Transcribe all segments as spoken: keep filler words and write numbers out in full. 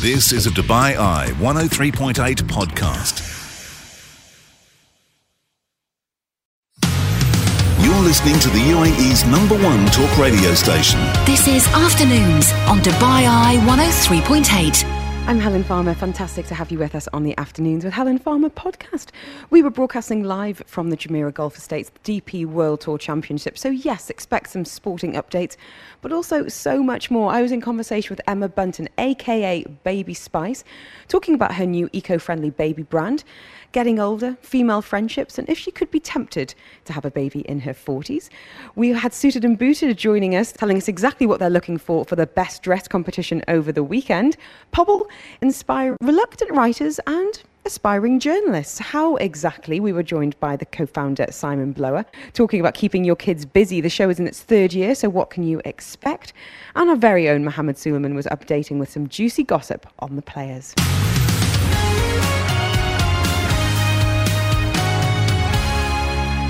This is a Dubai Eye one oh three point eight podcast. You're listening to the U A E's number one talk radio station. This is Afternoons on Dubai Eye one oh three point eight. I'm Helen Farmer. Fantastic to have you with us on the Afternoons with Helen Farmer podcast. We were broadcasting live from the Jumeirah Golf Estates D P World Tour Championship. So yes, expect some sporting updates, but also so much more. I was in conversation with Emma Bunton, aka Baby Spice, talking about her new eco-friendly baby brand, getting older, female friendships, and if she could be tempted to have a baby in her forties. We had Suited and Booted joining us, telling us exactly what they're looking for for the best dress competition over the weekend. Pobble inspire reluctant writers and aspiring journalists. How exactly? We were joined by the co-founder Simon Blower, talking about keeping your kids busy. The show is in its third year, so what can you expect? And our very own Mohammed Suleiman was updating with some juicy gossip on the players.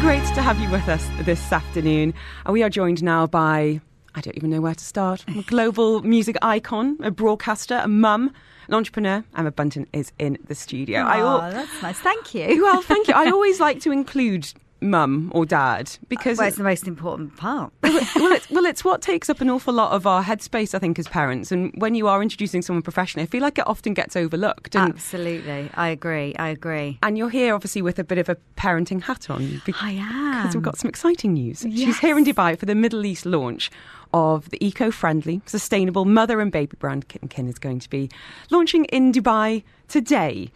Great to have you with us this afternoon. We are joined now by, I don't even know where to start, a global music icon, a broadcaster, a mum, an entrepreneur. Emma Bunton is in the studio. Oh, al- that's nice. Thank you. Well, thank you. I always like to include mum or dad because... Well, it's the most important part. well, it's, well, it's what takes up an awful lot of our headspace, I think, as parents. And when you are introducing someone professionally, I feel like it often gets overlooked. And absolutely. I agree. I agree. And you're here, obviously, with a bit of a parenting hat on. Because I am. Because we've got some exciting news. Yes. She's here in Dubai for the Middle East launch of the eco-friendly, sustainable mother and baby brand Kit and Kin is going to be launching in Dubai today.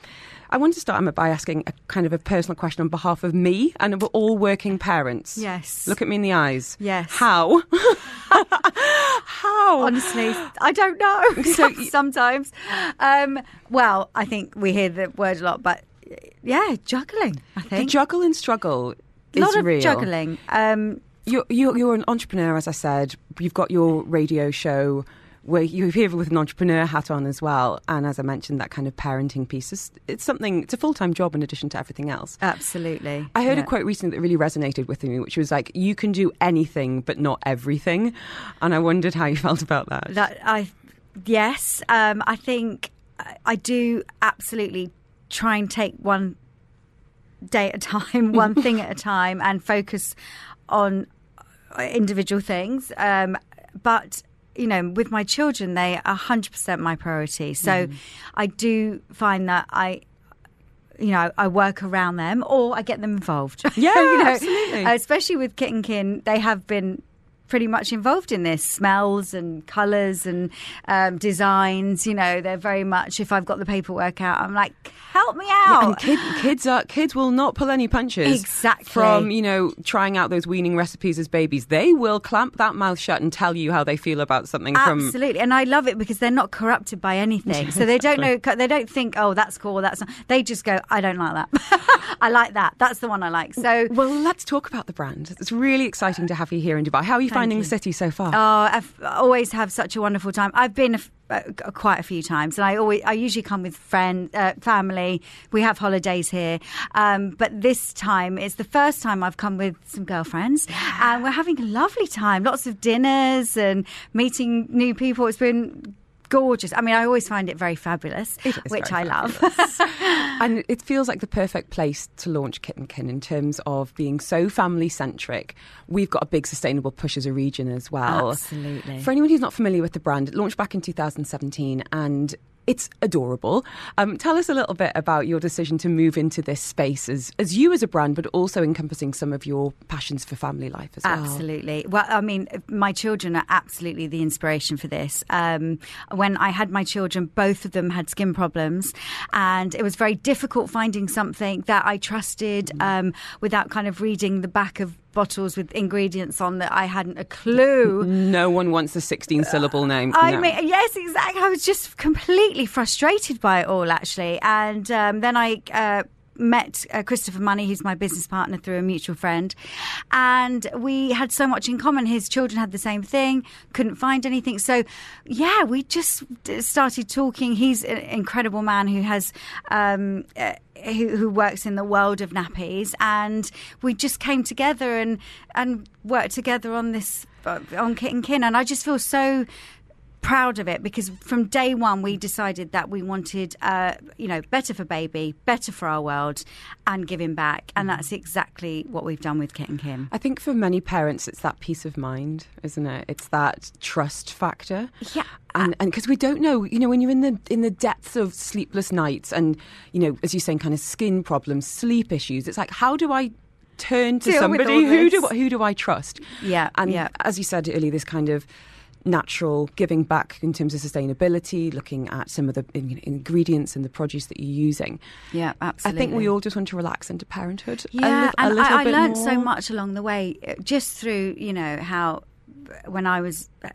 I want to start, Emma, by asking a kind of a personal question on behalf of me and of all working parents. Yes. Look at me in the eyes. Yes. How? How? Honestly, I don't know. So sometimes. Um, well, I think we hear the word a lot, but yeah, juggling, I think. The juggle and struggle is real. A lot of real juggling. Um You're, you're, you're an entrepreneur, as I said. You've got your radio show where you're here with an entrepreneur hat on as well. And as I mentioned, that kind of parenting piece is it's something, it's a full-time job in addition to everything else. Absolutely. I heard yeah. a quote recently that really resonated with me, which was like, you can do anything, but not everything. And I wondered how you felt about that. that I, yes, um, I think I do absolutely try and take one day at a time, one thing at a time, and focus on individual things, um, but you know, with my children, they are one hundred percent my priority. So mm. I do find that I, you know, I work around them or I get them involved. Yeah, you know, absolutely. Especially with Kit and Kin, they have been pretty much involved in this, smells and colours and um, designs. You know, they're very much, if I've got the paperwork out, I'm like, help me out. Yeah, and kid, kids are kids will not pull any punches. Exactly. From, you know, trying out those weaning recipes as babies. They will clamp that mouth shut and tell you how they feel about something. Absolutely. From Absolutely. And I love it because they're not corrupted by anything. So they don't know, they don't think, oh, that's cool, that's not. They just go, I don't like that. I like that. That's the one I like. So, well, let's talk about the brand. It's really exciting to have you here in Dubai. How are you finding the city so far? Oh, I've always have such a wonderful time. I've been a f- uh, quite a few times, and I always, I usually come with friend, uh, family. We have holidays here, um, but this time it's the first time I've come with some girlfriends, and we're having a lovely time. Lots of dinners and meeting new people. It's been gorgeous. I mean, I always find it very fabulous, it which very I fabulous. love. And it feels like the perfect place to launch Kit and Kin in terms of being so family-centric. We've got a big sustainable push as a region as well. Absolutely. For anyone who's not familiar with the brand, it launched back in two thousand seventeen and it's adorable. Um, tell us a little bit about your decision to move into this space as, as you as a brand, but also encompassing some of your passions for family life as well. Absolutely. Well, I mean, my children are absolutely the inspiration for this. Um, when I had my children, both of them had skin problems, and it was very difficult finding something that I trusted um, without kind of reading the back of bottles with ingredients on that I hadn't a clue. No one wants a sixteen syllable name. I no. mean, yes, exactly. I was just completely frustrated by it all, actually. And um, then I uh, met uh, Christopher Money, who's my business partner, through a mutual friend. And we had so much in common. His children had the same thing, couldn't find anything. So, yeah, we just started talking. He's an incredible man who has... Um, uh, Who, who works in the world of nappies, and we just came together and and worked together on this on Kit and Kin, and I just feel so proud of it, because from day one we decided that we wanted, uh, you know, better for baby, better for our world, and giving back. And that's exactly what we've done with Kit and Kin. I think for many parents, it's that peace of mind, isn't it? It's that trust factor. Yeah. And because we don't know, you know, when you're in the in the depths of sleepless nights and, you know, as you're saying, kind of skin problems, sleep issues, it's like, how do I turn to Deal somebody? Who do, who do I trust? Yeah. And yeah. as you said earlier, this kind of natural giving back in terms of sustainability, looking at some of the in- ingredients and the produce that you're using. Yeah, absolutely. I think we all just want to relax into parenthood. Yeah, a li- and a I, I learned more. so much along the way, just through, you know, how when I was... Uh,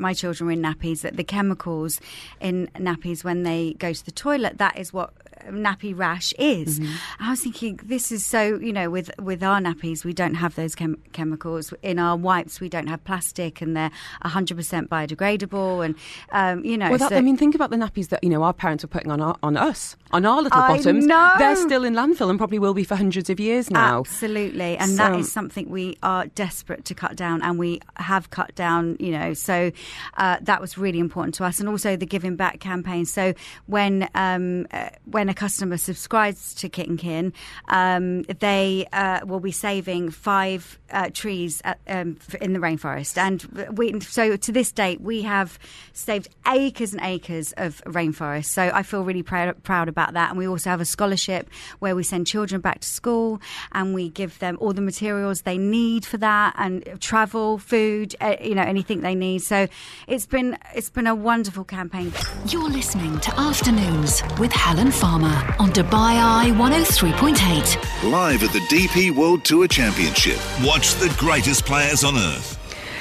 my children were in nappies, that the chemicals in nappies when they go to the toilet, that is what nappy rash is. Mm-hmm. I was thinking, this is so, you know, with, with our nappies, we don't have those chem- chemicals. In our wipes, we don't have plastic, and they're one hundred percent biodegradable. And, um, you know... Well, that, so, I mean, think about the nappies that, you know, our parents were putting on our, on us, on our little I bottoms. Know. They're still in landfill and probably will be for hundreds of years now. Absolutely. And so, that is something we are desperate to cut down, and we have cut down, you know, so... Uh, that was really important to us, and also the giving back campaign. So when um, uh, when a customer subscribes to Kit and Kin, um, they uh, will be saving five uh, trees at, um, in the rainforest. And we, so to this date, we have saved acres and acres of rainforest. So I feel really pr- proud about that. And we also have a scholarship where we send children back to school, and we give them all the materials they need for that, and travel, food, uh, you know, anything they need. So It's been it's been a wonderful campaign. You're listening to Afternoons with Helen Farmer on Dubai Eye one oh three point eight. Live at the D P World Tour Championship. Watch the greatest players on earth.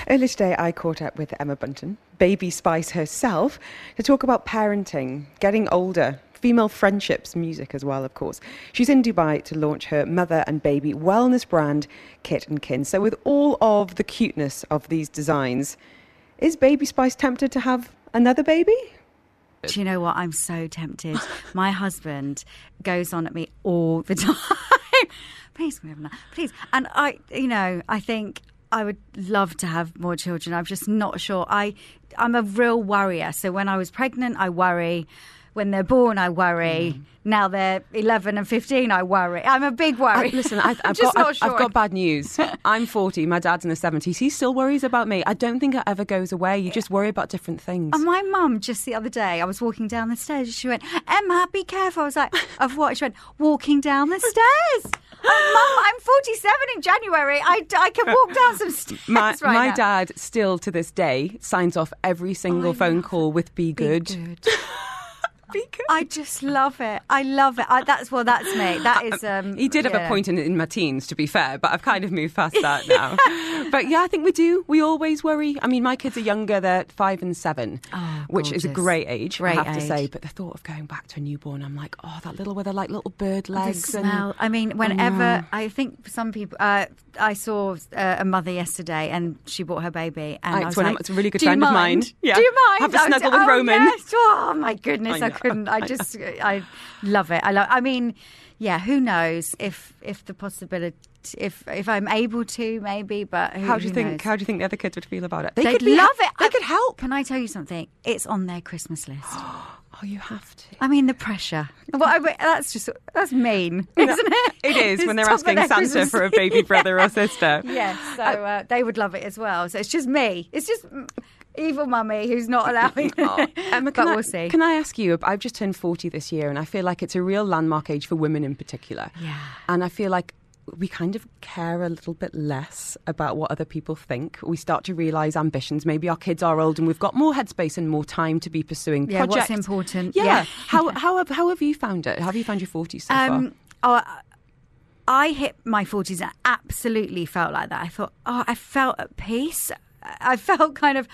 Earlier today, I caught up with Emma Bunton, Baby Spice herself, to talk about parenting, getting older, female friendships, music as well, of course. She's in Dubai to launch her mother and baby wellness brand, Kit and Kin. So with all of the cuteness of these designs... Is Baby Spice tempted to have another baby? Do you know what? I'm so tempted. My husband goes on at me all the time. Please, please. And I, you know, I think I would love to have more children. I'm just not sure. I, I'm a real worrier. So when I was pregnant, I worry. When they're born, I worry. Mm. Now they're eleven and fifteen, I worry. I'm a big worry. I, listen, I've, I've, got, I've, sure. I've got bad news. I'm forty. My dad's in the seventies. He still worries about me. I don't think it ever goes away. You just worry about different things. And my mum, just the other day, I was walking down the stairs. She went, Emma, be careful. I was like, of what? She went, walking down the stairs. Oh, Mum, I'm forty-seven in January. I, I can walk down some stairs my, right My now. Dad, still to this day, signs off every single oh, phone call with be good. Be good. Because. I just love it. I love it. I, that's well, that's me. That is. Um, he did have yeah. a point in, in my teens, to be fair, but I've kind of moved past that now. But yeah, I think we do. We always worry. I mean, my kids are younger. They're five and seven, oh, which is a great age, great I have age. to say. But the thought of going back to a newborn, I'm like, oh, that little where they're like little bird legs. The smell. And, I mean, whenever oh, no. I think some people, uh, I saw uh, a mother yesterday, and she brought her baby, and I, I was like, it's a really good friend of mine. Yeah. Do you mind? Have a I snuggle was, with oh, Roman. Yes. Oh my goodness. I couldn't. I just. I love it. I love. I mean, yeah. Who knows if if the possibility, if if I'm able to, maybe. But who, how do you think? Knows? How do you think the other kids would feel about it? They They'd could love it. They I, could help. Can I tell you something? It's on their Christmas list. Oh, you have to. I mean, the pressure. Well, I, that's just that's mean, isn't it? It is when they're asking Santa Christmas. For a baby brother yeah. or sister. Yes. Yeah, so uh, they would love it as well. So it's just me. It's just. Evil mummy who's not allowing oh, Emma, but I, we'll see. Can I ask you, I've just turned forty this year, and I feel like it's a real landmark age for women in particular. Yeah. And I feel like we kind of care a little bit less about what other people think. We start to realise ambitions. Maybe our kids are old and we've got more headspace and more time to be pursuing yeah, projects. Yeah, what's important. Yeah. yeah. How, how, how have you found it? How have you found your forties so um, far? Oh, I hit my forties and absolutely felt like that. I thought, oh, I felt at peace. I felt kind of...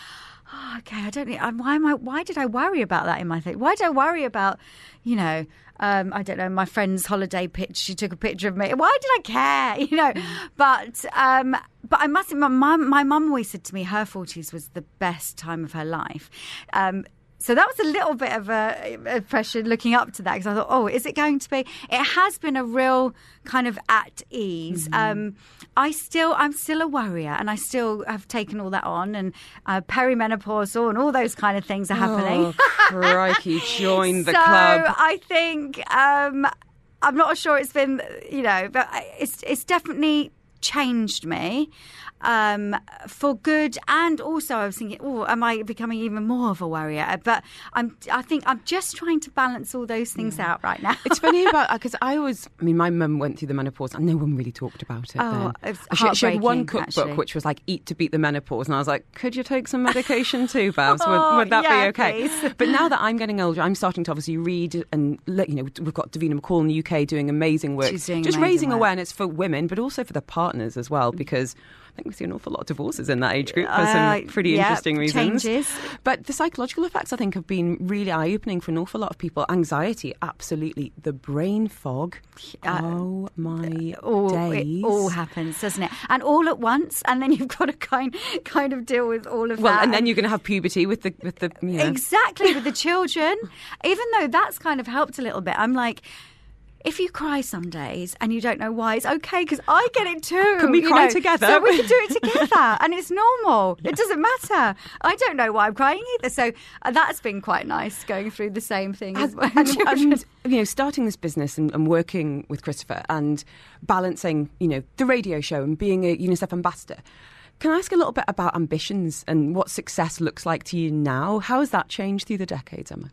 Oh, okay, I don't. Need, why am I? Why did I worry about that in my thing? Why did I worry about, you know, um, I don't know, my friend's holiday picture. She took a picture of me. Why did I care? You know, but um, but I must. My mum, my mum always said to me, her forties was the best time of her life. Um, So that was a little bit of a, a pressure looking up to that, because I thought, oh, is it going to be? It has been a real kind of at ease. Mm-hmm. Um, I still, I'm still a worrier, and I still have taken all that on, and uh, perimenopausal and all those kind of things are happening. Oh, crikey, join the so club. So I think, um, I'm not sure it's been, you know, but it's it's definitely changed me um, for good. And also I was thinking, oh, am I becoming even more of a worrier? But I'm, I think I'm just trying to balance all those things yeah. out right now. It's funny about, because I was, I mean, my mum went through the menopause and no one really talked about it oh, then. It she, she had one cookbook actually, which was like, eat to beat the menopause. And I was like, could you take some medication too, Babs? oh, would, would that yeah, be okay? Please. But now that I'm getting older, I'm starting to obviously read and, let you know, we've got Davina McCall in the U K doing amazing work. She's doing just amazing raising work. Awareness for women, but also for the partners as well, because I think we see an awful lot of divorces in that age group for some pretty uh, yeah, interesting reasons. Changes. But the psychological effects, I think, have been really eye-opening for an awful lot of people. Anxiety, absolutely. The brain fog. Uh, oh, my all, days. It all happens, doesn't it? And all at once, and then you've got to kind, kind of deal with all of well, that. Well, and then you're going to have puberty with the... with the you know. Exactly, with the children. Even though that's kind of helped a little bit, I'm like... If you cry some days and you don't know why, it's okay, because I get it too. Can we cry know? together? So we can do it together, and it's normal. Yeah. It doesn't matter. I don't know why I'm crying either. So that's been quite nice, going through the same thing as, as my and, children. And, you know, starting this business and, and working with Christopher and balancing, you know, the radio show and being a UNICEF ambassador. Can I ask a little bit about ambitions and what success looks like to you now? How has that changed through the decades, Emma?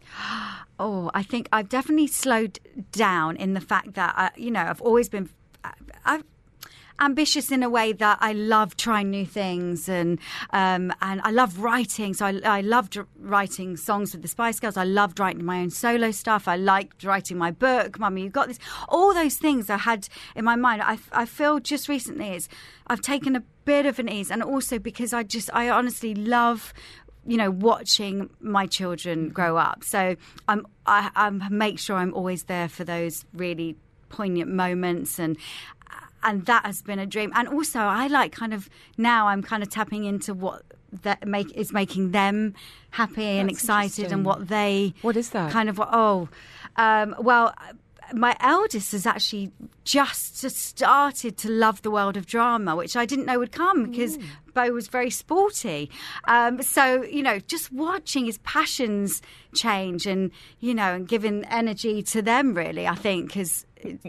Oh, I think I've definitely slowed down in the fact that, I, you know, I've always been I've, ambitious in a way that I love trying new things, and um, and I love writing. So I, I loved writing songs with the Spice Girls. I loved writing my own solo stuff. I liked writing my book, Mummy, You Got This. All those things I had in my mind. I, I feel just recently it's I've taken a bit of an ease, and also because I just I honestly love, you know, watching my children grow up. So I'm I, I make sure I'm always there for those really poignant moments, and and that has been a dream. And also I like kind of now I'm kind of tapping into what that make is making them happy and That's excited, and what they what is that kind of what oh um, well. My eldest has actually just started to love the world of drama, which I didn't know would come because mm. Bo was very sporty. Um, so, you know, just watching his passions change and, you know, and giving energy to them, really, I think, is...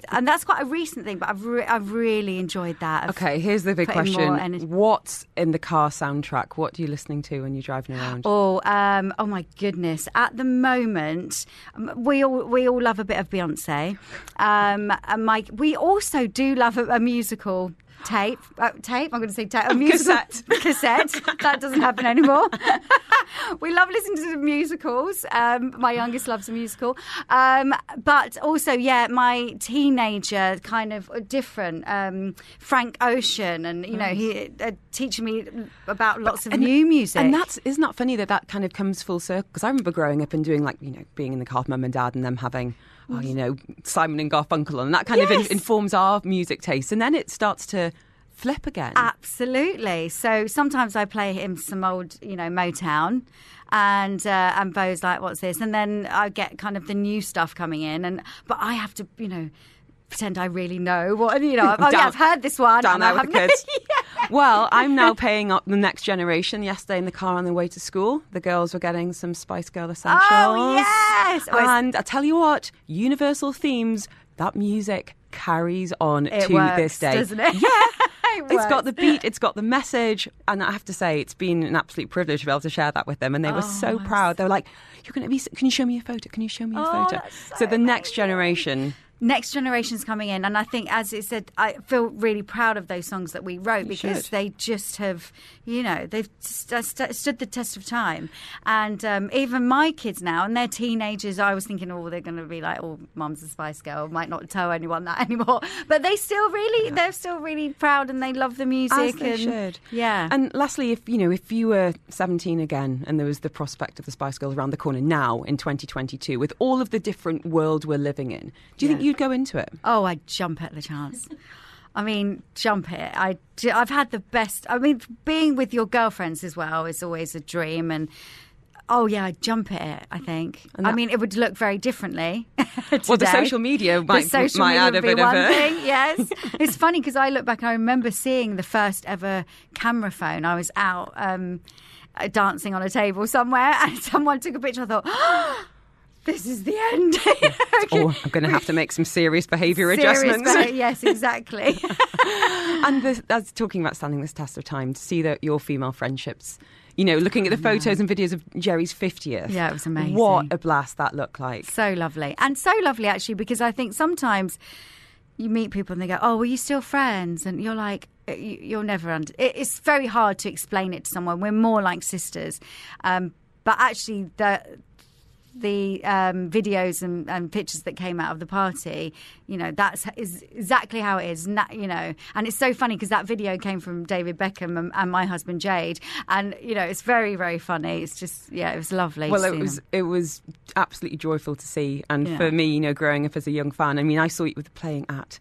And that's quite a recent thing, but I've, re- I've really enjoyed that. I've okay, here's the big question. What's in the car soundtrack? What are you listening to when you're driving around? Oh, um, oh my goodness. At the moment, we all we all love a bit of Beyonce. Um, and Mike, we also do love a, a musical tape. Uh, tape? I'm going to say tape. A musical cassette. cassette. That doesn't happen anymore. We love listening to the musicals. Um, my youngest loves a musical. Um, but also, yeah, my teenager, kind of different, um, Frank Ocean. And, you know, he uh, teaching me about lots but, of and, new music. And that's, isn't that funny that that kind of comes full circle? Because I remember growing up and doing, like, you know, being in the car with Mum and Dad and them having... Oh, you know, Simon and Garfunkel, and that kind yes. of in- informs our music taste, and then it starts to flip again. Absolutely. So sometimes I play him some old, you know, Motown, and uh, and Bo's like, "What's this?" And then I get kind of the new stuff coming in, and but I have to, you know, pretend I really know what you know. Oh, down, yeah, I've heard this one. Down there with the kids. yeah. Well, I'm now paying up the next generation. Yesterday in the car on the way to school, the girls were getting some Spice Girl essentials. Oh yes! And I tell you what, Universal themes. That music carries on it to works, this day, doesn't it? Yeah. It it's got the beat, it's got the message, and I have to say it's been an absolute privilege to be able to share that with them, and they were oh, so proud. They were like, "You're going to be? Can you show me a photo? Can you show me a oh, photo?" So, so the next generation. Next generation's coming in, and I think, as it said, I feel really proud of those songs that we wrote you because should. they just have, you know, they've st- st- stood the test of time. And um, even my kids now, and they're teenagers, I was thinking, oh, they're going to be like, oh, Mum's a Spice Girl, might not tell anyone that anymore. But they still really, yeah. they're still really proud, and they love the music. As they and, should. Yeah. And lastly, if you know, if you were seventeen again, and there was the prospect of the Spice Girls around the corner now in twenty twenty-two, with all of the different world we're living in, do you yeah. think you You'd go into it? Oh, I'd jump at the chance. I mean, jump it. I, I've had the best. I mean, being with your girlfriends as well is always a dream. And Oh, yeah, I'd jump at it, I think. That, I mean, it would look very differently today. Well, the social media might, the social might media add a bit of a... thing, yes. It's funny because I look back, I remember seeing the first ever camera phone. I was out um, dancing on a table somewhere and someone took a picture. I thought, oh, this is the end. Okay. Oh, I'm going to have to make some serious behaviour adjustments. Behavior, yes, exactly. And the, that's talking about standing this test of time, to see that your female friendships... You know, looking at the photos and videos of Jerry's fiftieth. Yeah, it was amazing. What a blast that looked like. So lovely. And so lovely, actually, because I think sometimes you meet people and they go, oh, were you still friends? And you're like, you'll never... Under- it's very hard to explain it to someone. We're more like sisters. Um, but actually, the... the um, videos and, and pictures that came out of the party, you know, that's is exactly how it is, you know. And it's so funny because that video came from David Beckham and, and my husband Jade, and you know, it's very, very funny. It's just, yeah, it was lovely. Well, it was them. It was absolutely joyful to see. And yeah. For me, you know, growing up as a young fan, I mean, I saw you playing at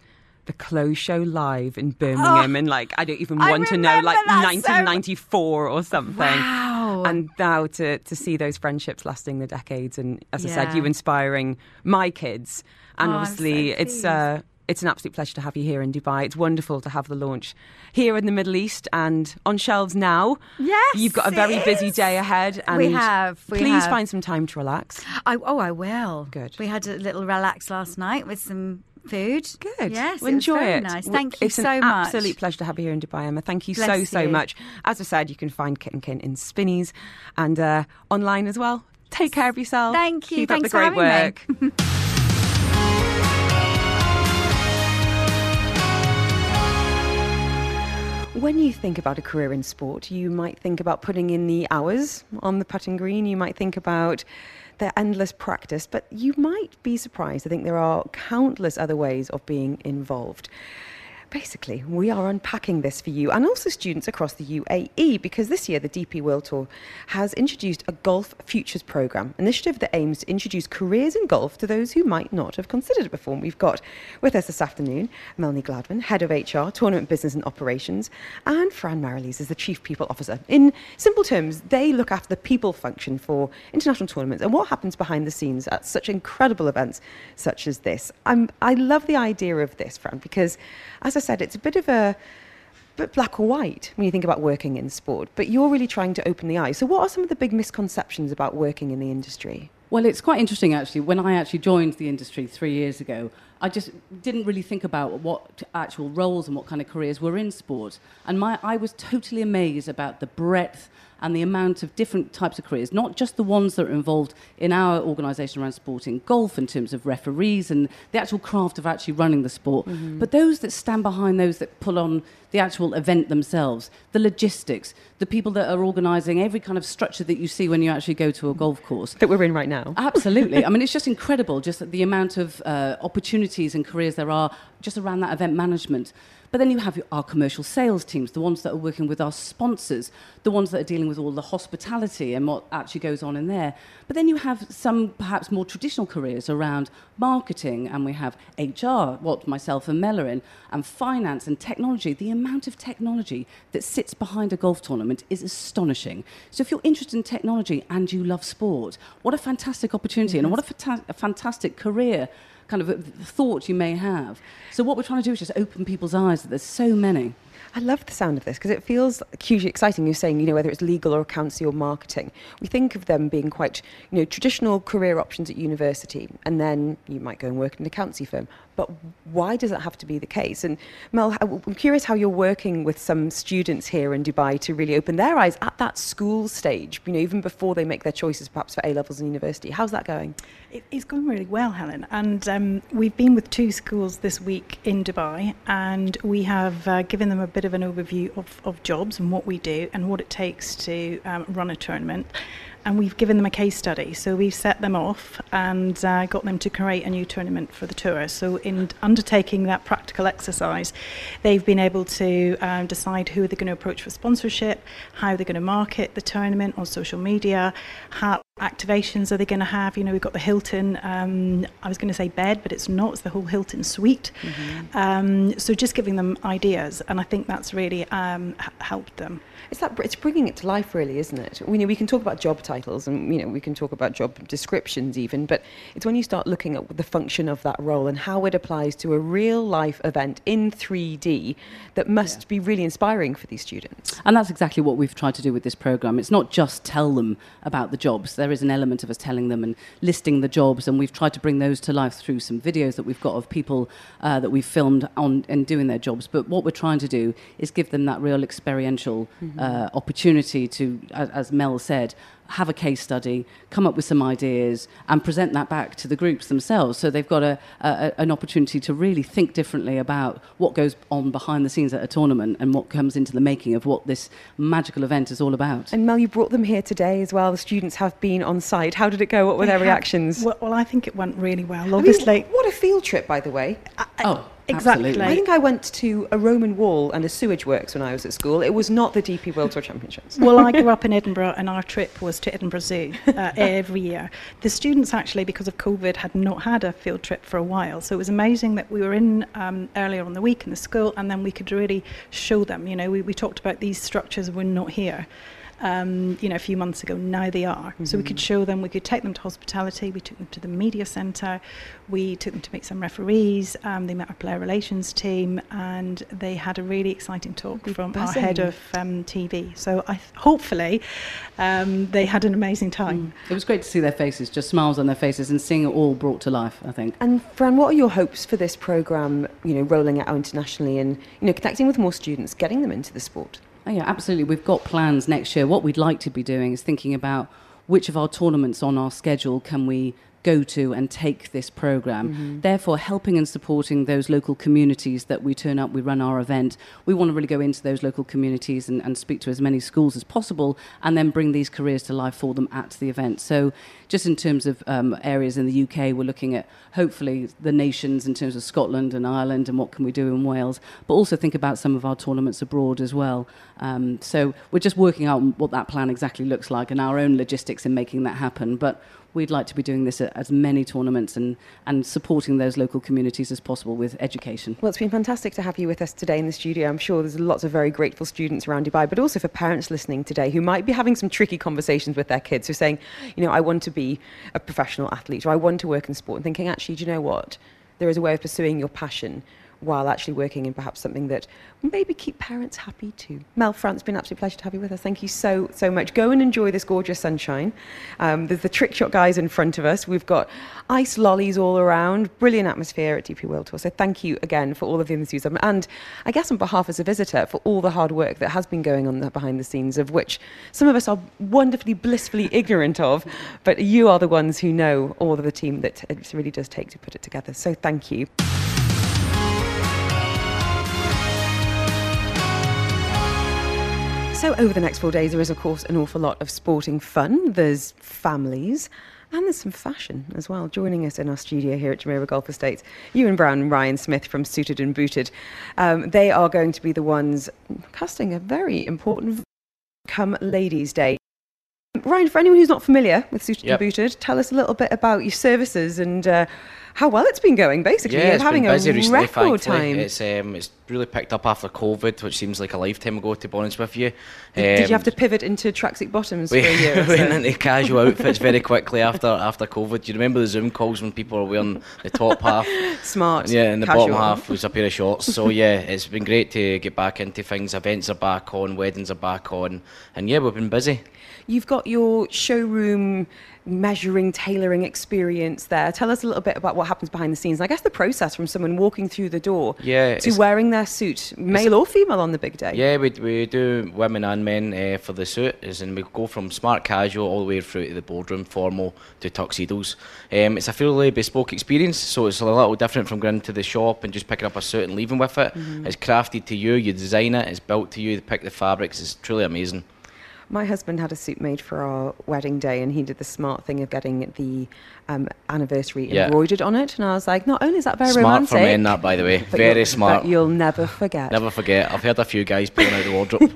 the Close Show live in Birmingham, oh, and like I don't even want to know, like nineteen ninety-four so... or something. Wow! And now to to see those friendships lasting the decades, and as yeah. I said, you inspiring my kids, and oh, obviously so it's uh, it's an absolute pleasure to have you here in Dubai. It's wonderful to have the launch here in the Middle East and on shelves now. Yes, you've got a very busy day ahead, and we have. We please have. Find some time to relax. I, oh, I will. Good. We had a little relax last night with some. Food. Good. Yes, well, enjoy it. Nice. Thank you so much. It's an absolute pleasure to have you here in Dubai, Emma. Thank you so, so much. As I said, you can find Kit and Kin in Spinneys and uh, online as well. Take care of yourself. Thank you. Keep up the great work. When you think about a career in sport, you might think about putting in the hours on the putting green. You might think about their endless practice, but you might be surprised. I think there are countless other ways of being involved. Basically, we are unpacking this for you and also students across the U A E, because this year the D P World Tour has introduced a Golf Futures Programme, an initiative that aims to introduce careers in golf to those who might not have considered it before. And we've got with us this afternoon Melanie Gladwin, Head of H R, Tournament Business and Operations, and Fran Marilis is the Chief People Officer. In simple terms, they look after the people function for international tournaments and what happens behind the scenes at such incredible events such as this. I'm, I love the idea of this, Fran, because as I said, it's a bit of a bit black or white when you think about working in sport, but you're really trying to open the eyes. So what are some of the big misconceptions about working in the industry? Well, it's quite interesting, actually. When I actually joined the industry three years ago, I just didn't really think about what actual roles and what kind of careers were in sport. And my, I was totally amazed about the breadth and the amount of different types of careers, not just the ones that are involved in our organisation around sport in golf in terms of referees and the actual craft of actually running the sport, mm-hmm. but those that stand behind, those that pull on the actual event themselves, the logistics, the people that are organising every kind of structure that you see when you actually go to a golf course. That we're in right now. Absolutely. I mean, it's just incredible, just the amount of uh, opportunities and careers there are just around that event management. But then you have our commercial sales teams, the ones that are working with our sponsors, the ones that are dealing with all the hospitality and what actually goes on in there. But then you have some perhaps more traditional careers around marketing, and we have H R, what myself and Mel are in, and finance and technology. The amount of technology that sits behind a golf tournament is astonishing. So if you're interested in technology and you love sport, what a fantastic opportunity, yes. and what a, fanta- a fantastic career kind of thought you may have. So what we're trying to do is just open people's eyes that there's so many. I love the sound of this because it feels hugely exciting. You're saying, you know, whether it's legal or accountancy or marketing, we think of them being quite, you know, traditional career options at university, and then you might go and work in an accountancy firm. But why does that have to be the case? And Mel, I'm curious how you're working with some students here in Dubai to really open their eyes at that school stage, you know, even before they make their choices perhaps for A-levels and university. How's that going? It, it's going really well, Helen. And um, we've been with two schools this week in Dubai, and we have uh, given them a bit of an overview of, of jobs and what we do and what it takes to um, run a tournament. And we've given them a case study. So we've set them off and uh, got them to create a new tournament for the tour. So in undertaking that practical exercise, they've been able to um, decide who they're going to approach for sponsorship, how they're going to market the tournament on social media, how activations are they going to have? You know, we've got the Hilton, um, I was going to say bed, but it's not, it's the whole Hilton suite. Mm-hmm. Um, so just giving them ideas, and I think that's really um, h- helped them. It's that it's bringing it to life, really, isn't it? We, you know, we can talk about job titles, and you know, we can talk about job descriptions even, but it's when you start looking at the function of that role and how it applies to a real life event in three D that must yeah. be really inspiring for these students. And that's exactly what we've tried to do with this programme. It's not just tell them about the jobs. There is an element of us telling them and listing the jobs, and we've tried to bring those to life through some videos that we've got of people uh, that we've filmed on and doing their jobs. But what we're trying to do is give them that real experiential mm-hmm. uh, opportunity to, as, as Mel said, have a case study, come up with some ideas, and present that back to the groups themselves. So they've got a, a an opportunity to really think differently about what goes on behind the scenes at a tournament and what comes into the making of what this magical event is all about. And Mel, you brought them here today as well. The students have been on site. How did it go? What were they their have, reactions? Well, well, I think it went really well, obviously. I mean, what a field trip, by the way. I, I, oh. Exactly. Absolutely. I think I went to a Roman wall and a sewage works when I was at school. It was not the D P World Tour Championships. Well, I grew up in Edinburgh, and our trip was to Edinburgh Zoo uh, every year. The students actually, because of COVID, had not had a field trip for a while. So it was amazing that we were in um, earlier on the week in the school, and then we could really show them. You know, we, we talked about these structures were not here. Um, you know, a few months ago, now they are. Mm-hmm. So we could show them, we could take them to hospitality, we took them to the media centre, we took them to meet some referees, um, they met our player relations team, and they had a really exciting talk from buzzing. our head of um, T V. So I th- hopefully um, they had an amazing time. Mm. It was great to see their faces, just smiles on their faces, and seeing it all brought to life, I think. And Fran, what are your hopes for this programme, you know, rolling out internationally and, you know, connecting with more students, getting them into the sport? Oh, yeah, absolutely. We've got plans next year. What we'd like to be doing is thinking about which of our tournaments on our schedule can we go to and take this programme. Mm-hmm. Therefore, helping and supporting those local communities that we turn up, we run our event. We want to really go into those local communities and, and speak to as many schools as possible, and then bring these careers to life for them at the event. So just in terms of um, areas in the U K, we're looking at hopefully the nations in terms of Scotland and Ireland and what can we do in Wales, but also think about some of our tournaments abroad as well. Um, so we're just working out what that plan exactly looks like and our own logistics in making that happen. But we'd like to be doing this at as many tournaments and, and supporting those local communities as possible with education. Well, it's been fantastic to have you with us today in the studio. I'm sure there's lots of very grateful students around Dubai, but also for parents listening today who might be having some tricky conversations with their kids who are saying, you know, I want to be a professional athlete, or I want to work in sport, and thinking, actually, do you know what? There is a way of pursuing your passion while actually working in perhaps something that maybe keep parents happy too. Mel, Fran, it's been an absolute pleasure to have you with us. Thank you so, so much. Go and enjoy this gorgeous sunshine. Um, there's the trick shot guys in front of us. We've got ice lollies all around. Brilliant atmosphere at D P World Tour. So thank you again for all of the enthusiasm. And I guess on behalf as a visitor for all the hard work that has been going on behind the scenes, of which some of us are wonderfully, blissfully ignorant of, but you are the ones who know all of the team that it really does take to put it together. So thank you. So over the next four days, there is, of course, an awful lot of sporting fun. There's families and there's some fashion as well. Joining us in our studio here at Jumeirah Golf Estates, Ewan Brown and Ryan Smith from Suited and Booted. Um, they are going to be the ones casting a very important come Ladies' Day. Ryan, for anyone who's not familiar with Suited yep. and Booted, tell us a little bit about your services and uh, how well it's been going, basically. Yeah, it's having been busy a recently, record time. It's, um, it's really picked up after COVID, which seems like a lifetime ago, to be honest with you. Um, Did you have to pivot into tracksuit bottoms we, for a year or so? We went into casual outfits very quickly after after COVID. Do you remember the Zoom calls when people were wearing the top half? Smart, Yeah, and the casual. bottom half was a pair of shorts. So yeah, it's been great to get back into things. Events are back on, weddings are back on, and yeah, we've been busy. You've got your showroom measuring, tailoring experience there. Tell us a little bit about what happens behind the scenes. And I guess the process from someone walking through the door yeah, to wearing their suit, male or female on the big day. Yeah, we we do women and men uh, for the suit, is and we go from smart casual all the way through to the boardroom, formal to tuxedos. Um, it's a fully bespoke experience, so it's a little different from going to the shop and just picking up a suit and leaving with it. Mm-hmm. It's crafted to you, you design it, it's built to you, you pick the fabrics, it's truly amazing. My husband had a suit made for our wedding day, and he did the smart thing of getting the um, anniversary yeah. embroidered on it. And I was like, not only is that very smart romantic. Smart for men, that, by the way. Very smart. But you'll never forget. Never forget. I've heard a few guys pulling out the wardrobe.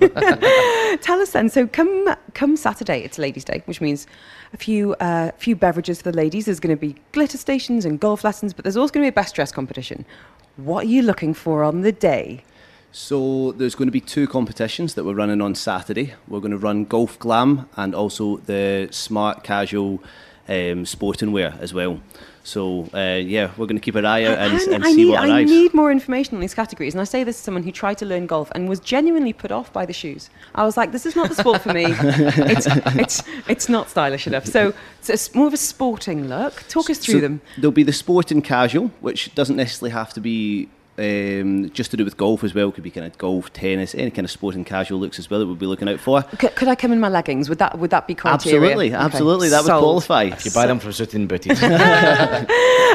Tell us then. So come come Saturday, it's Ladies' Day, which means a few uh, few beverages for the ladies. There's going to be glitter stations and golf lessons, but there's also going to be a best dress competition. What are you looking for on the day? So there's going to be two competitions that we're running on Saturday. We're going to run Golf Glam and also the smart casual um, sporting wear as well. So uh, yeah, we're going to keep an eye out and, and, and see need, what arrives. I need more information on these categories, and I say this as someone who tried to learn golf and was genuinely put off by the shoes. I was like, this is not the sport for me. it's, it's, it's not stylish enough. So it's more of a sporting look. Talk us through so them. There'll be the sporting casual, which doesn't necessarily have to be Um, just to do with golf as well. Could be kind of golf, tennis, any kind of sporting casual looks as well that we'll be looking out for. C could I come in my leggings? Would that would that be criteria? Absolutely, okay. absolutely. That Sold. would qualify. If you buy them from Suited and Booted.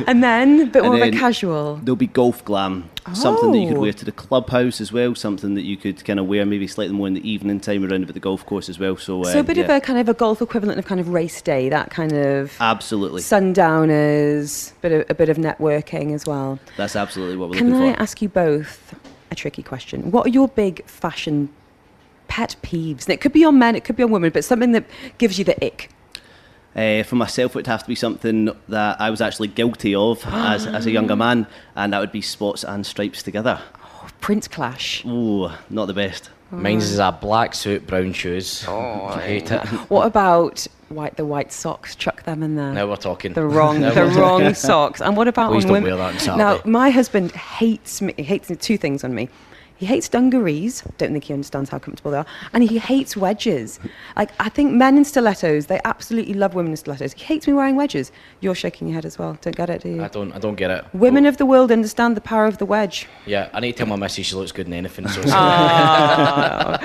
And then, but more of a casual. There'll be golf glam. Oh. Something that you could wear to the clubhouse as well. Something that you could kind of wear maybe slightly more in the evening time around about the golf course as well. So, so um, a bit yeah. of a kind of a golf equivalent of kind of race day. That kind of absolutely sundowners. Bit of, a bit of networking as well. That's absolutely what we're Can looking for. I ask you both a tricky question. What are your big fashion pet peeves? And it could be on men, it could be on women, but something that gives you the ick. Uh, for myself, it would have to be something that I was actually guilty of as, as a younger man, and that would be spots and stripes together. Oh, print clash. Ooh, not the best. Oh. Mine's is a black suit, brown shoes. Oh, I hate it. What about white? The white socks, chuck them in there. Now we're talking. The wrong, the wrong talking. socks. And what about Please on women? Please don't wear that on Saturday. Now, my husband hates me. He hates two things on me. He hates dungarees. Don't think he understands how comfortable they are. And he hates wedges. Like, I think men in stilettos, they absolutely love women in stilettos. He hates me wearing wedges. You're shaking your head as well. Don't get it, do you? I don't, I don't get it. Women oh. of the world understand the power of the wedge. Yeah, I need to tell my missus she looks good in anything. So, oh.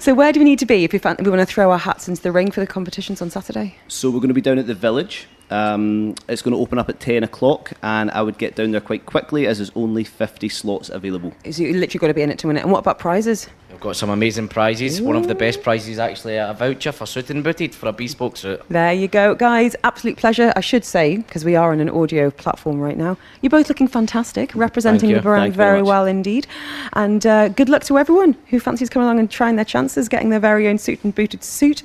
So where do we need to be if we, found, if we want to throw our hats into the ring for the competitions on Saturday? So we're going to be down at the Village. Um, it's going to open up at ten o'clock, and I would get down there quite quickly as there's only fifty slots available. So you've literally got to be in it to win it. And what about prizes? I've got some amazing prizes. Ooh. One of the best prizes, actually, a voucher for Suited and Booted for a bespoke suit. There you go, guys. Absolute pleasure. I should say, because we are on an audio platform right now, you're both looking fantastic, representing the brand very, very well indeed. And uh, good luck to everyone who fancies coming along and trying their chances, getting their very own Suited and Booted suit.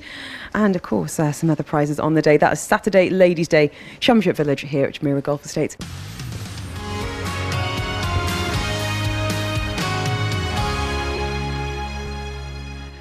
And of course, uh, some other prizes on the day. That is Saturday, Ladies' Day, Championship Village here at Jumeirah Golf Estates.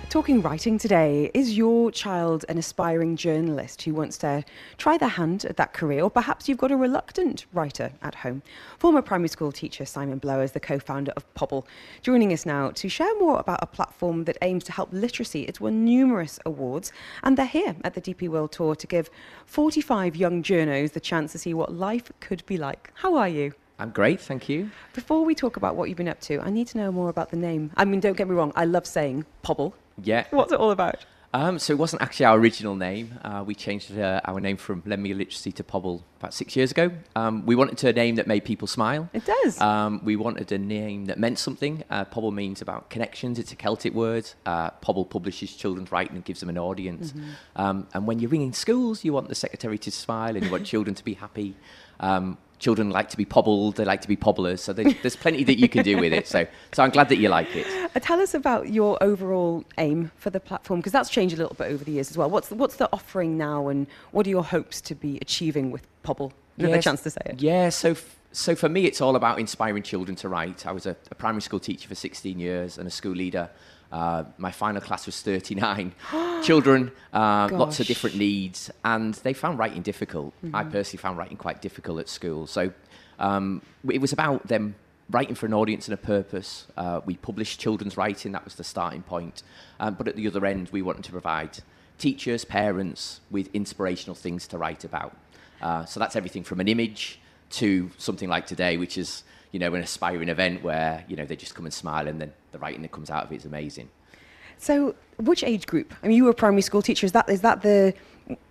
Talking writing today. Is your child an aspiring journalist who wants to try their hand at that career, or perhaps you've got a reluctant writer at home? Former primary school teacher Simon Blower is the co-founder of Pobble, joining us now to share more about a platform that aims to help literacy. It's won numerous awards, and they're here at the D P World Tour to give forty-five young journos the chance to see what life could be like. How are you? I'm great, thank you. Before we talk about what you've been up to, I need to know more about the name. I mean, don't get me wrong, I love saying Pobble. Yeah. What's it all about? Um, so it wasn't actually our original name. Uh, we changed uh, our name from Lend Me Your Literacy to Pobble about six years ago. Um, we wanted a name that made people smile. It does. Um, we wanted a name that meant something. Uh, Pobble means about connections. It's a Celtic word. Uh, Pobble publishes children's writing and gives them an audience. Mm-hmm. um, and when you're ringing schools, you want the secretary to smile and you want children to be happy. Um, Children like to be pobbled, they like to be pobblers, so they, there's plenty that you can do with it. So, so I'm glad that you like it. Uh, tell us about your overall aim for the platform, because that's changed a little bit over the years as well. What's the, what's the offering now, and what are your hopes to be achieving with Pobble? Another yes. chance to say it. Yeah, so, so for me, it's all about inspiring children to write. I was a, a primary school teacher for sixteen years and a school leader. Uh, my final class was thirty-nine children, uh, lots of different needs, and they found writing difficult. Mm-hmm. I personally found writing quite difficult at school. So um, it was about them writing for an audience and a purpose. Uh, we published children's writing, that was the starting point. Um, but at the other end, we wanted to provide teachers, parents with inspirational things to write about. Uh, so that's everything from an image to something like today, which is, you know, an aspiring event where, you know, they just come and smile, and then the writing that comes out of it is amazing. So which age group? I mean, you were a primary school teacher. Is that, is that the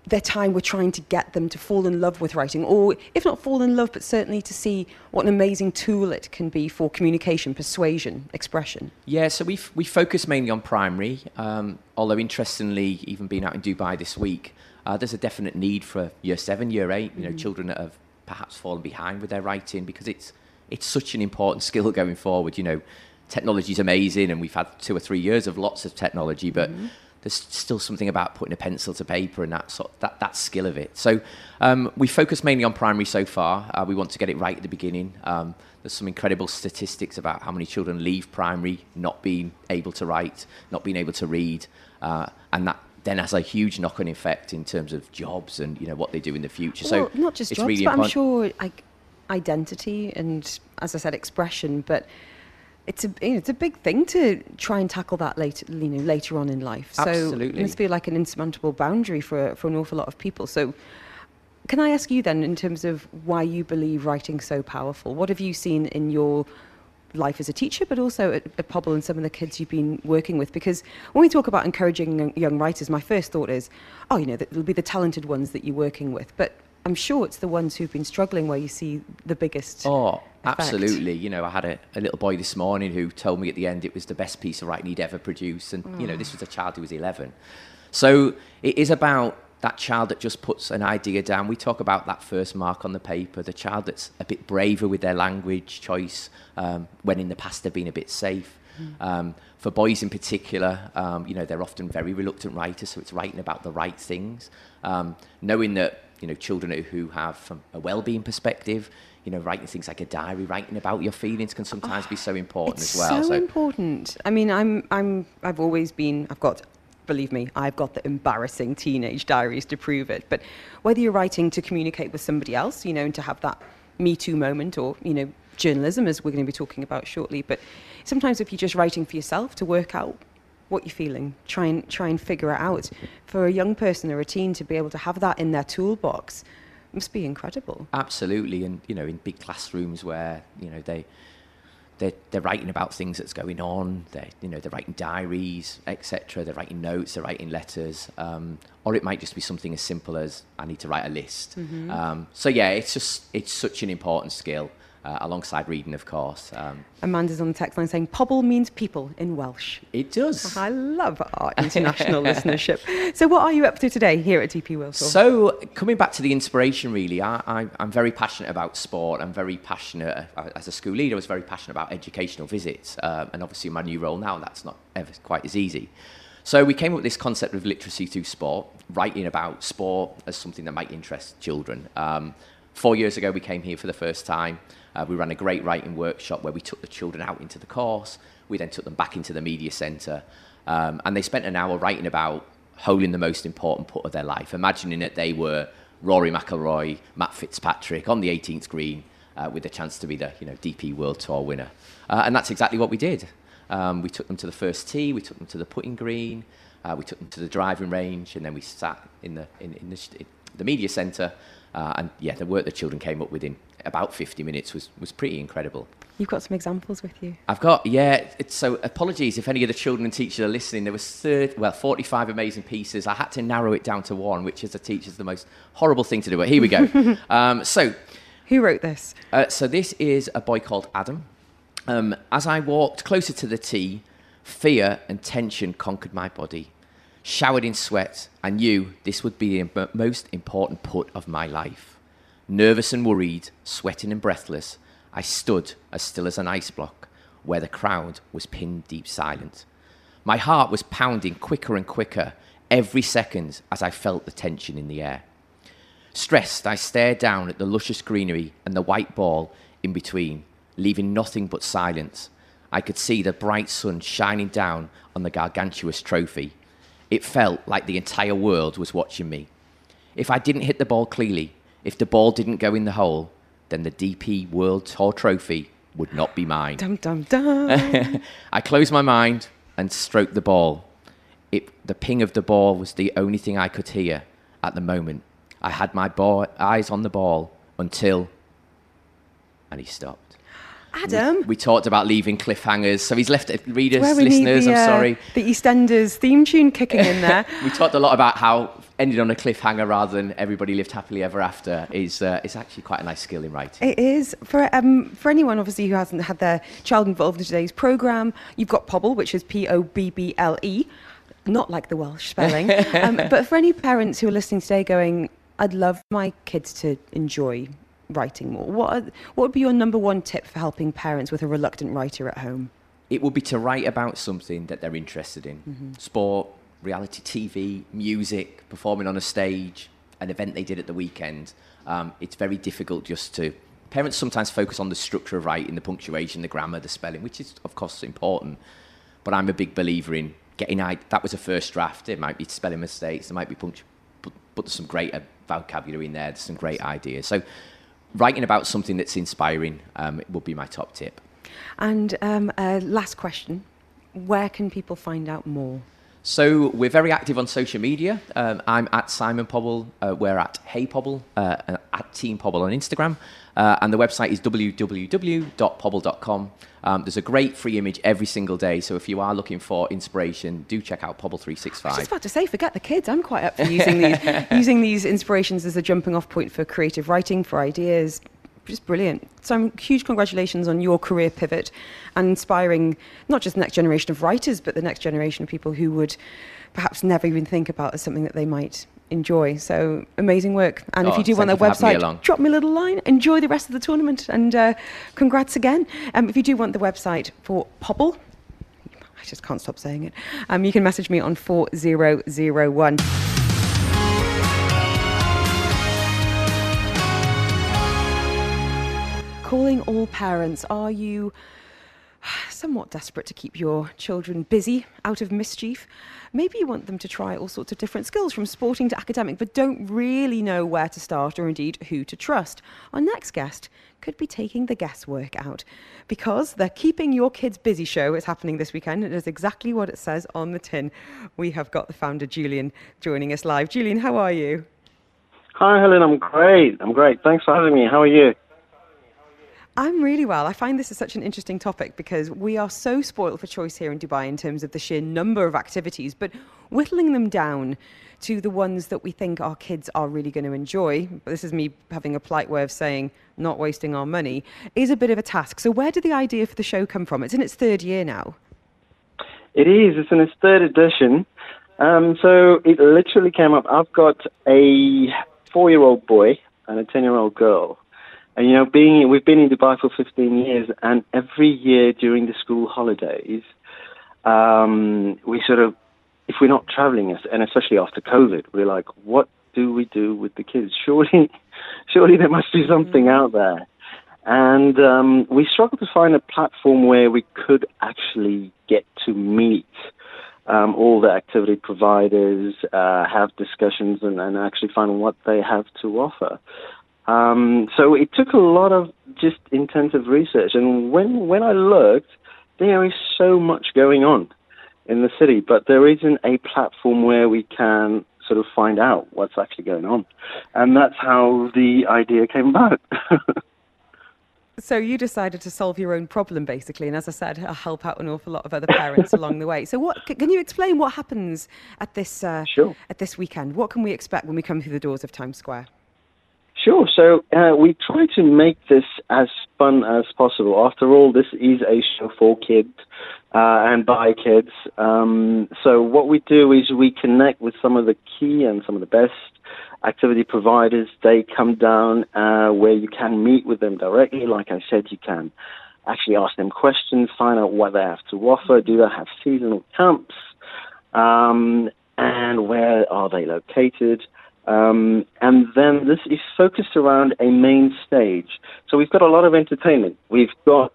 their time we're trying to get them to fall in love with writing, or if not fall in love, but certainly to see what an amazing tool it can be for communication, persuasion, expression. Yeah, so we we focus mainly on primary, um, although interestingly, even being out in Dubai this week, uh, there's a definite need for year seven, year eight, you know, mm-hmm. children that have perhaps fallen behind with their writing, because it's it's such an important skill going forward. You know, technology's amazing, and we've had two or three years of lots of technology, but mm-hmm. there's still something about putting a pencil to paper and that sort of, that, that skill of it. So um, we focus mainly on primary so far. Uh, we want to get it right at the beginning. Um, there's some incredible statistics about how many children leave primary not being able to write, not being able to read, uh, and that then has a huge knock-on effect in terms of jobs and, you know, what they do in the future. Well, so not just it's jobs, really but important. I'm sure like identity and, as I said, expression, but. It's a, you know, it's a big thing to try and tackle that later, you know, later on in life. Absolutely. So it must be like an insurmountable boundary for, for an awful lot of people. So can I ask you then, in terms of why you believe writing's so powerful, what have you seen in your life as a teacher, but also at, at Pobble and some of the kids you've been working with? Because when we talk about encouraging young writers, my first thought is, oh, you know, it'll be the talented ones that you're working with. But I'm sure it's the ones who've been struggling where you see the biggest Oh, effect. Absolutely. You know, I had a, a little boy this morning who told me at the end it was the best piece of writing he'd ever produced. And, mm. you know, this was a child who was eleven. So it is about that child that just puts an idea down. We talk about that first mark on the paper, the child that's a bit braver with their language choice, um, when in the past they've been a bit safe. Um, for boys in particular, um, you know, they're often very reluctant writers, so it's writing about the right things. Um, knowing that, you know, children who have, from a well-being perspective, you know, writing things like a diary, writing about your feelings can sometimes oh, be so important as well. It's so, so important. I mean, I'm, I'm, I've always been, I've got, believe me, I've got the embarrassing teenage diaries to prove it. But whether you're writing to communicate with somebody else, you know, and to have that Me Too moment, or, you know, journalism, as we're going to be talking about shortly, but sometimes if you're just writing for yourself to work out what you're feeling, try and try and figure it out, for a young person or a teen to be able to have that in their toolbox must be incredible. Absolutely. And, you know, in big classrooms where, you know, they they're, they're writing about things that's going on, they, you know, they're writing diaries, etc., they're writing notes, they're writing letters, um or it might just be something as simple as I need to write a list. Mm-hmm. um so yeah, it's just it's such an important skill, Uh, alongside reading, of course. Um, Amanda's on the text line saying, Pobble means people in Welsh. It does. I love our international listenership. So what are you up to today here at D P World Tour? So coming back to the inspiration, really, I, I, I'm very passionate about sport. I'm very passionate, uh, as a school leader, I was very passionate about educational visits. Uh, and obviously in my new role now, that's not ever quite as easy. So we came up with this concept of literacy through sport, writing about sport as something that might interest children. Um, four years ago, we came here for the first time. Uh, we ran a great writing workshop where we took the children out into the course. We then took them back into the media centre. Um, and they spent an hour writing about holding the most important putt of their life, imagining that they were Rory McIlroy, Matt Fitzpatrick on the eighteenth green, uh, with a chance to be the, you know, D P World Tour winner. Uh, and that's exactly what we did. Um, we took them to the first tee, we took them to the putting green, uh, we took them to the driving range, and then we sat in the, in, in the, in the media centre. Uh, and yeah, the work the children came up with in about fifty minutes was, was pretty incredible. You've got some examples with you. I've got, yeah. It's, so apologies if any of the children and teachers are listening. There was thirty, well, forty-five amazing pieces. I had to narrow it down to one, which as a teacher is the most horrible thing to do. But here we go. um, so, who wrote this? Uh, so this is a boy called Adam. Um, As I walked closer to the tee, fear and tension conquered my body. Showered in sweat, I knew this would be the most important putt of my life. Nervous and worried, sweating and breathless, I stood as still as an ice block, where the crowd was pin deep silent. My heart was pounding quicker and quicker every second as I felt the tension in the air. Stressed, I stared down at the luscious greenery and the white ball in between, leaving nothing but silence. I could see the bright sun shining down on the gargantuous trophy. It felt like the entire world was watching me. If I didn't hit the ball cleanly, if the ball didn't go in the hole, then the D P World Tour trophy would not be mine. Dum, dum, dum. I closed my mind and stroked the ball. It, the ping of the ball was the only thing I could hear at the moment. I had my ball, eyes on the ball until... And he stopped. Adam. We, we talked about leaving cliffhangers, so he's left readers, listeners, the, I'm sorry. Uh, the EastEnders theme tune kicking in there. We talked a lot about how ending on a cliffhanger rather than everybody lived happily ever after is uh, it's actually quite a nice skill in writing. It is. For um, for anyone, obviously, who hasn't had their child involved in today's programme, you've got Pobble, which is P O B B L E, not like the Welsh spelling. um, but for any parents who are listening today going, I'd love my kids to enjoy writing more, what are, what would be your number one tip for helping parents with a reluctant writer at home? It would be to write about something that they're interested in. Mm-hmm. Sport, reality T V, music, performing on a stage, an event they did at the weekend. Um, it's very difficult just to... Parents sometimes focus on the structure of writing, the punctuation, the grammar, the spelling, which is, of course, important. But I'm a big believer in getting... That was a first draft. It might be spelling mistakes. There might be punctuation. But, but there's some great vocabulary in there. There's some great ideas. So writing about something that's inspiring um, would be my top tip. And um, uh, last question. Where can people find out more? So we're very active on social media. Um, I'm at Simon Pobble. Uh, we're at Hey Pobble, uh, and at Team Pobble on Instagram. Uh, and the website is w w w dot pobble dot com. Um, there's a great free image every single day. So if you are looking for inspiration, do check out Pobble three sixty-five. I was just about to say, forget the kids. I'm quite up for using these, using these inspirations as a jumping off point for creative writing, for ideas. Just brilliant. So huge congratulations on your career pivot and inspiring not just the next generation of writers, but the next generation of people who would perhaps never even think about as something that they might enjoy. So amazing work. And oh, if you do want their website, drop me a little line. Enjoy the rest of the tournament. And uh, congrats again. Um, if you do want the website for Pobble, I just can't stop saying it, um, you can message me on four zero zero one. Calling all parents, are you somewhat desperate to keep your children busy, out of mischief? Maybe you want them to try all sorts of different skills, from sporting to academic, but don't really know where to start or indeed who to trust. Our next guest could be taking the guesswork out, because the Keeping Your Kids Busy show is happening this weekend, and it is exactly what it says on the tin. We have got the founder, Julian, joining us live. Julian, how are you? Hi, Helen. I'm great. I'm great. Thanks for having me. How are you? I'm really well. I find this is such an interesting topic because we are so spoiled for choice here in Dubai in terms of the sheer number of activities, but whittling them down to the ones that we think our kids are really going to enjoy, but this is me having a polite way of saying not wasting our money, is a bit of a task. So where did the idea for the show come from? It's in its third year now. It is. It's in its third edition. Um, so it literally came up. I've got a four-year-old boy and a ten-year-old girl. And, you know, being we've been in Dubai for fifteen years, and every year during the school holidays, um, we sort of, if we're not traveling, and especially after COVID, we're like, what do we do with the kids? Surely, surely there must be something out there. And um, we struggled to find a platform where we could actually get to meet um, all the activity providers, uh, have discussions, and, and actually find what they have to offer. Um, so it took a lot of just intensive research. And when, when I looked, there is so much going on in the city, but there isn't a platform where we can sort of find out what's actually going on. And that's how the idea came about. So you decided to solve your own problem, basically. And as I said, I'll help out an awful lot of other parents along the way. So what can you explain what happens at this, uh, sure. at this weekend? What can we expect when we come through the doors of Times Square? Sure. So uh, we try to make this as fun as possible. After all, this is a show for kids uh, and by kids. Um, so what we do is we connect with some of the key and some of the best activity providers. They come down uh, where you can meet with them directly. Like I said, you can actually ask them questions, find out what they have to offer. Do they have seasonal camps? Um, and where are they located? Um, and then this is focused around a main stage. So we've got a lot of entertainment. We've got,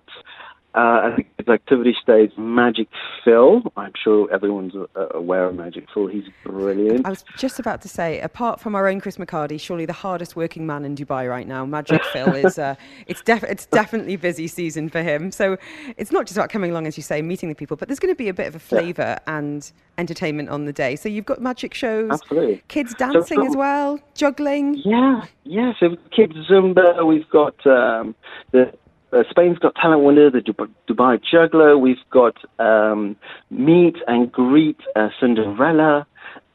uh, I think it's activity stage, Magic Phil. I'm sure everyone's aware of Magic Phil. He's brilliant. I was just about to say, apart from our own Chris McCarty, surely the hardest working man in Dubai right now, Magic Phil, is uh, it's, def- it's definitely busy season for him. So it's not just about coming along, as you say, meeting the people, but there's going to be a bit of a flavour yeah. and entertainment on the day. So you've got magic shows, absolutely, kids dancing so, so, as well, juggling. Yeah, yeah. So kids Zumba, we've got um, the Uh, Spain's Got Talent winner, the Dub- Dubai Juggler. We've got um, Meet and Greet uh, Cinderella.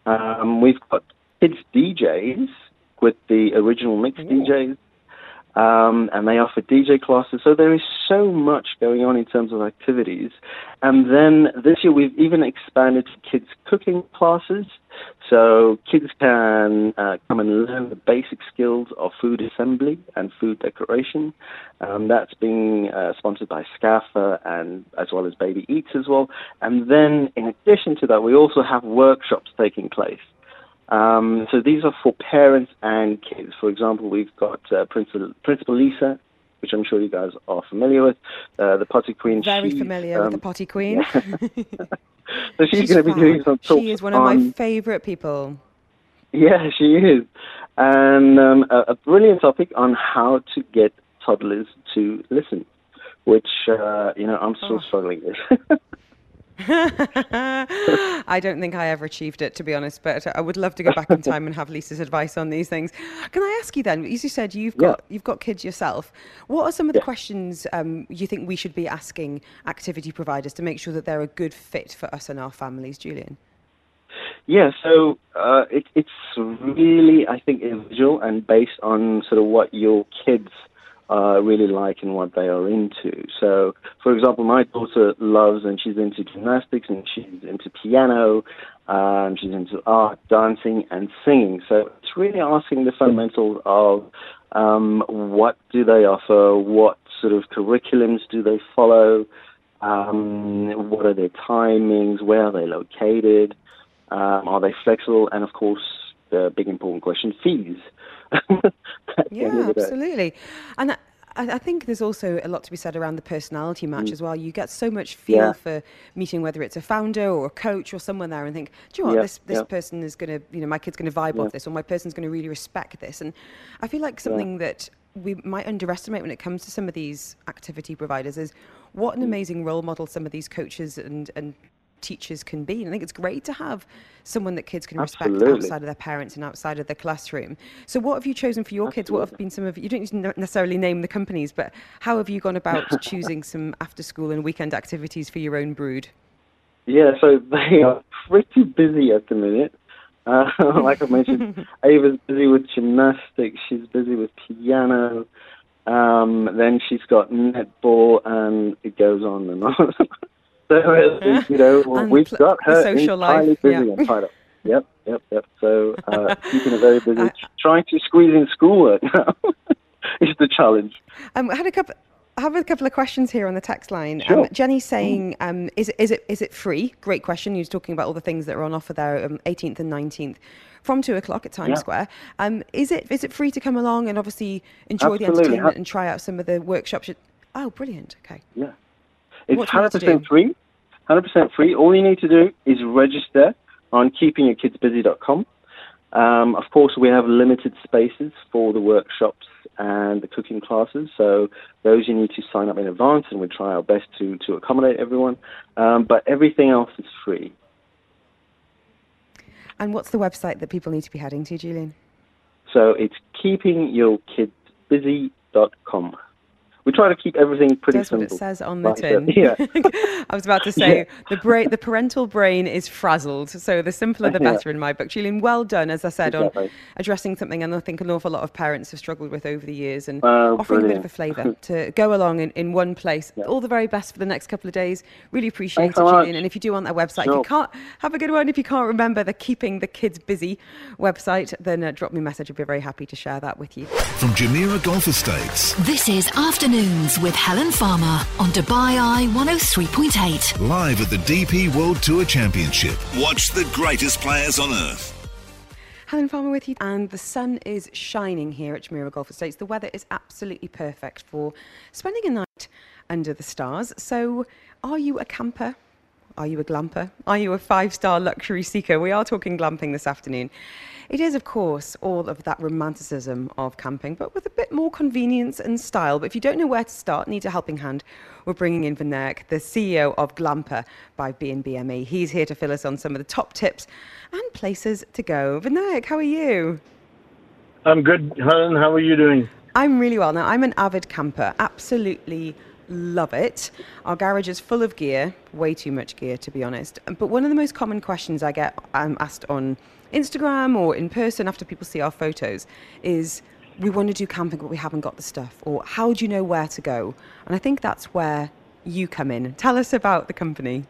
Um, we've got Kids D Js with the original mix D Js. Um, and they offer D J classes. So there is so much going on in terms of activities. And then this year we've even expanded to kids cooking classes. So kids can uh, come and learn the basic skills of food assembly and food decoration. Um, that's being uh, sponsored by SCAFA and as well as Baby Eats as well. And then in addition to that, we also have workshops taking place. Um, so these are for parents and kids. For example, we've got uh, Principal, Principal Lisa, which I'm sure you guys are familiar with, uh, the Potty Queen. Very she, familiar um, with the Potty Queen. Yeah. So she's, she's going to be doing some talks. She is one of on... my favourite people. Yeah, she is. And um, a, a brilliant topic on how to get toddlers to listen, which, uh, you know, I'm still oh. struggling with. I don't think I ever achieved it, to be honest, but I would love to go back in time and have Lisa's advice on these things. Can I ask you then, as you said, you've got yeah. you've got kids yourself. What are some of the yeah. questions um, you think we should be asking activity providers to make sure that they're a good fit for us and our families, Julian? Yeah, so uh, it, it's really, I think, individual and based on sort of what your kids Uh, really like and what they are into. So, for example, my daughter loves and she's into gymnastics and she's into piano, um, she's into art, dancing and singing. So it's really asking the fundamentals of um, what do they offer, what sort of curriculums do they follow, um, what are their timings, where are they located, um, are they flexible, and of course, the big important question, fees. Yeah, absolutely. And I, I think there's also a lot to be said around the personality match mm. as well. You get so much feel yeah. for meeting, whether it's a founder or a coach or someone there, and think, do you know what, yeah, this, this yeah. person is going to, you know, my kid's going to vibe yeah. off this, or my person's going to really respect this. And I feel like something yeah. that we might underestimate when it comes to some of these activity providers is what an amazing role model some of these coaches and and teachers can be. And I think it's great to have someone that kids can respect Absolutely. outside of their parents and outside of their classroom. So what have you chosen for your Absolutely. kids? What have been some of, you don't need to necessarily name the companies, but how have you gone about choosing some after school and weekend activities for your own brood? Yeah, so they are pretty busy at the minute. Uh, like I mentioned, Ava's busy with gymnastics, she's busy with piano, um, then she's got netball, and it goes on and on. So, you know, and we've pl- got her entirely life. busy yeah. and tied up. Yep, yep, yep. So, uh, keeping her very busy. I, Trying to squeeze in schoolwork now is the challenge. Um, I had a couple, I have a couple of questions here on the text line. Sure. Um, Jenny's saying, um, is, is, it, is it free? Great question. You're talking about all the things that are on offer there, um, eighteenth and nineteenth. From two o'clock at Times yeah. Square. Um, is it is it free to come along and obviously enjoy Absolutely. the entertainment and try out some of the workshops? Oh, brilliant. Okay. Yeah. It's one hundred percent free, one hundred percent free. All you need to do is register on keeping your kids busy dot com. Um, of course, we have limited spaces for the workshops and the cooking classes, so those you need to sign up in advance, and we try our best to, to accommodate everyone. Um, but everything else is free. And what's the website that people need to be heading to, Julian? So it's keeping your kids busy dot com. We try to keep everything pretty That's simple. That's what it says on the like tin. Yeah. I was about to say, yeah. the, bra- the parental brain is frazzled, so the simpler the better yeah. in my book. Julian, well done, as I said, exactly. on addressing something and I think an awful lot of parents have struggled with over the years, and oh, offering brilliant. a bit of a flavour to go along in, in one place. Yeah. All the very best for the next couple of days. Really appreciate Thanks it, Julian. Much. And if you do want their website, sure. if you can't, have a good one. If you can't remember the Keeping the Kids Busy website, then uh, drop me a message. I'd be very happy to share that with you. From Jumeirah Golf Estates, this is Afternoon with Helen Farmer on Dubai Eye one oh three point eight. Live at the D P World Tour Championship. Watch the greatest players on earth. Helen Farmer with you, and the sun is shining here at Jumeirah Golf Estates. The weather is absolutely perfect for spending a night under the stars. So, are you a camper? Are you a glamper? Are you a five-star luxury seeker? We are talking glamping this afternoon. It is, of course, all of that romanticism of camping, but with a bit more convenience and style. But if you don't know where to start, need a helping hand, we're bringing in Van Eyck, the C E O of Glamper by B and B M E. He's here to fill us on some of the top tips and places to go. Van Eyck, how are you? I'm good, Helen. How are you doing? I'm really well now. I'm an avid camper, absolutely love it. Our garage is full of gear, way too much gear to be honest. But one of the most common questions I get um, asked on Instagram or in person after people see our photos is, we want to do camping but we haven't got the stuff, or how do you know where to go? And I think that's where you come in. Tell us about the company.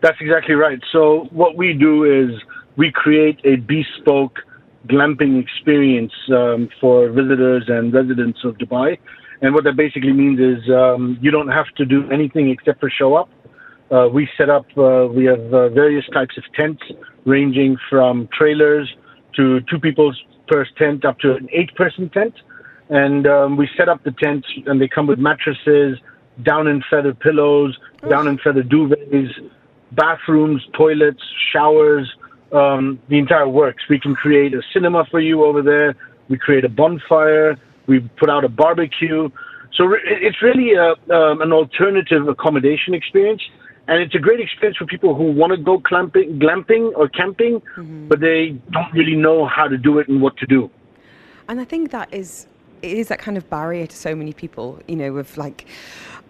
That's exactly right. So what we do is we create a bespoke glamping experience um, for visitors and residents of Dubai. And what that basically means is um, you don't have to do anything except for show up. Uh, we set up, uh, we have uh, various types of tents ranging from trailers to two people's per tent up to an eight-person tent. And um, we set up the tents, and they come with mattresses, down and feather pillows, down and feather duvets, bathrooms, toilets, showers, um, the entire works. We can create a cinema for you over there. We create a bonfire. We put out a barbecue. So re- it's really a, um, an alternative accommodation experience. And it's a great experience for people who want to go glamping, glamping or camping, mm-hmm. but they don't really know how to do it and what to do. And I think that is, it is that kind of barrier to so many people, you know, of like,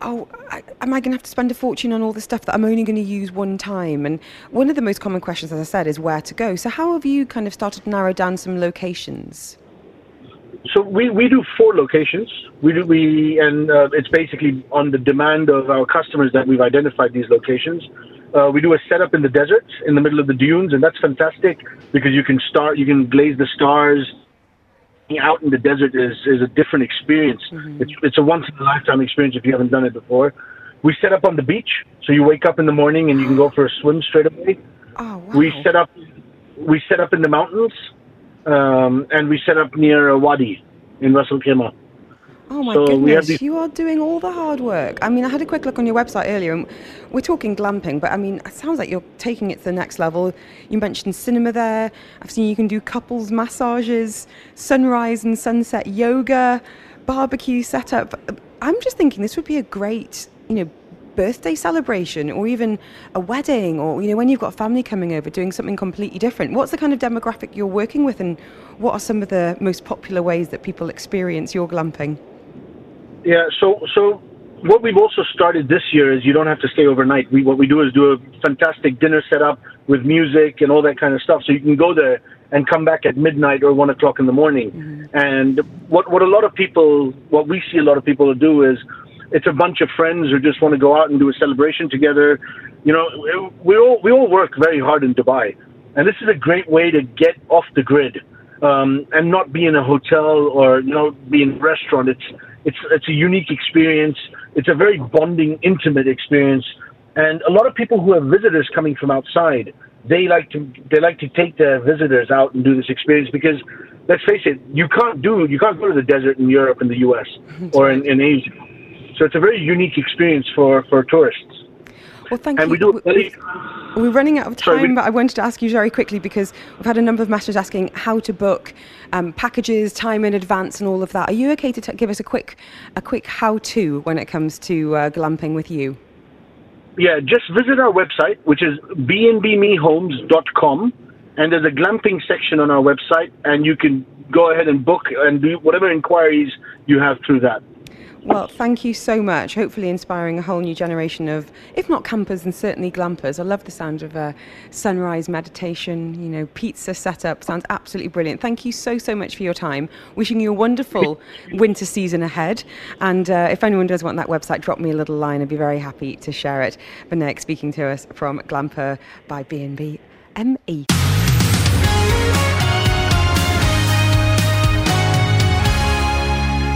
oh, I, am I going to have to spend a fortune on all this stuff that I'm only going to use one time? And one of the most common questions, as I said, is where to go. So how have you kind of started to narrow down some locations? So we, we do four locations. We do, we and uh, it's basically on the demand of our customers that we've identified these locations. Uh, we do a setup in the desert, in the middle of the dunes, and that's fantastic because you can start, you can blaze the stars. Being out in the desert is, is a different experience. Mm-hmm. It's, it's a once-in-a-lifetime experience if you haven't done it before. We set up on the beach, so you wake up in the morning and you can go for a swim straight away. Oh, wow. We set up, we set up in the mountains. Um, and we set up near a wadi in Ras Al Khaimah. Oh my so goodness, these- you are doing all the hard work. I mean, I had a quick look on your website earlier, and we're talking glamping, but I mean, it sounds like you're taking it to the next level. You mentioned cinema there. I've seen you can do couples massages, sunrise and sunset yoga, barbecue setup. I'm just thinking this would be a great, you know, birthday celebration, or even a wedding, or you know, when you've got family coming over, doing something completely different. What's the kind of demographic you're working with, and what are some of the most popular ways that people experience your glamping? Yeah, so so what we've also started this year is you don't have to stay overnight. We what we do is do a fantastic dinner setup with music and all that kind of stuff, so you can go there and come back at midnight or one o'clock in the morning. Mm-hmm. And what what a lot of people, what we see a lot of people do is, it's a bunch of friends who just want to go out and do a celebration together. You know, we all we all work very hard in Dubai, and this is a great way to get off the grid um, and not be in a hotel or you know be in a restaurant. It's it's it's a unique experience. It's a very bonding, intimate experience, and a lot of people who have visitors coming from outside, they like to they like to take their visitors out and do this experience because, let's face it, you can't do you can't go to the desert in Europe and the U S or in, in Asia. So it's a very unique experience for, for tourists. Well, thank and you. We do we, we're running out of time, Sorry, we, but I wanted to ask you very quickly because we've had a number of messages asking how to book um, packages, time in advance and all of that. Are you okay to t- give us a quick a quick how-to when it comes to uh, glamping with you? Yeah, just visit our website, which is b n b me homes dot com, and there's a glamping section on our website, and you can go ahead and book and do whatever inquiries you have through that. Well, thank you so much. Hopefully inspiring a whole new generation of, if not campers, and certainly glampers. I love the sound of a sunrise meditation, you know, pizza setup. Sounds absolutely brilliant. Thank you so, so much for your time. Wishing you a wonderful winter season ahead. And uh, if anyone does want that website, drop me a little line. I'd be very happy to share it. Van Eyck speaking to us from Glamper by B and B M E.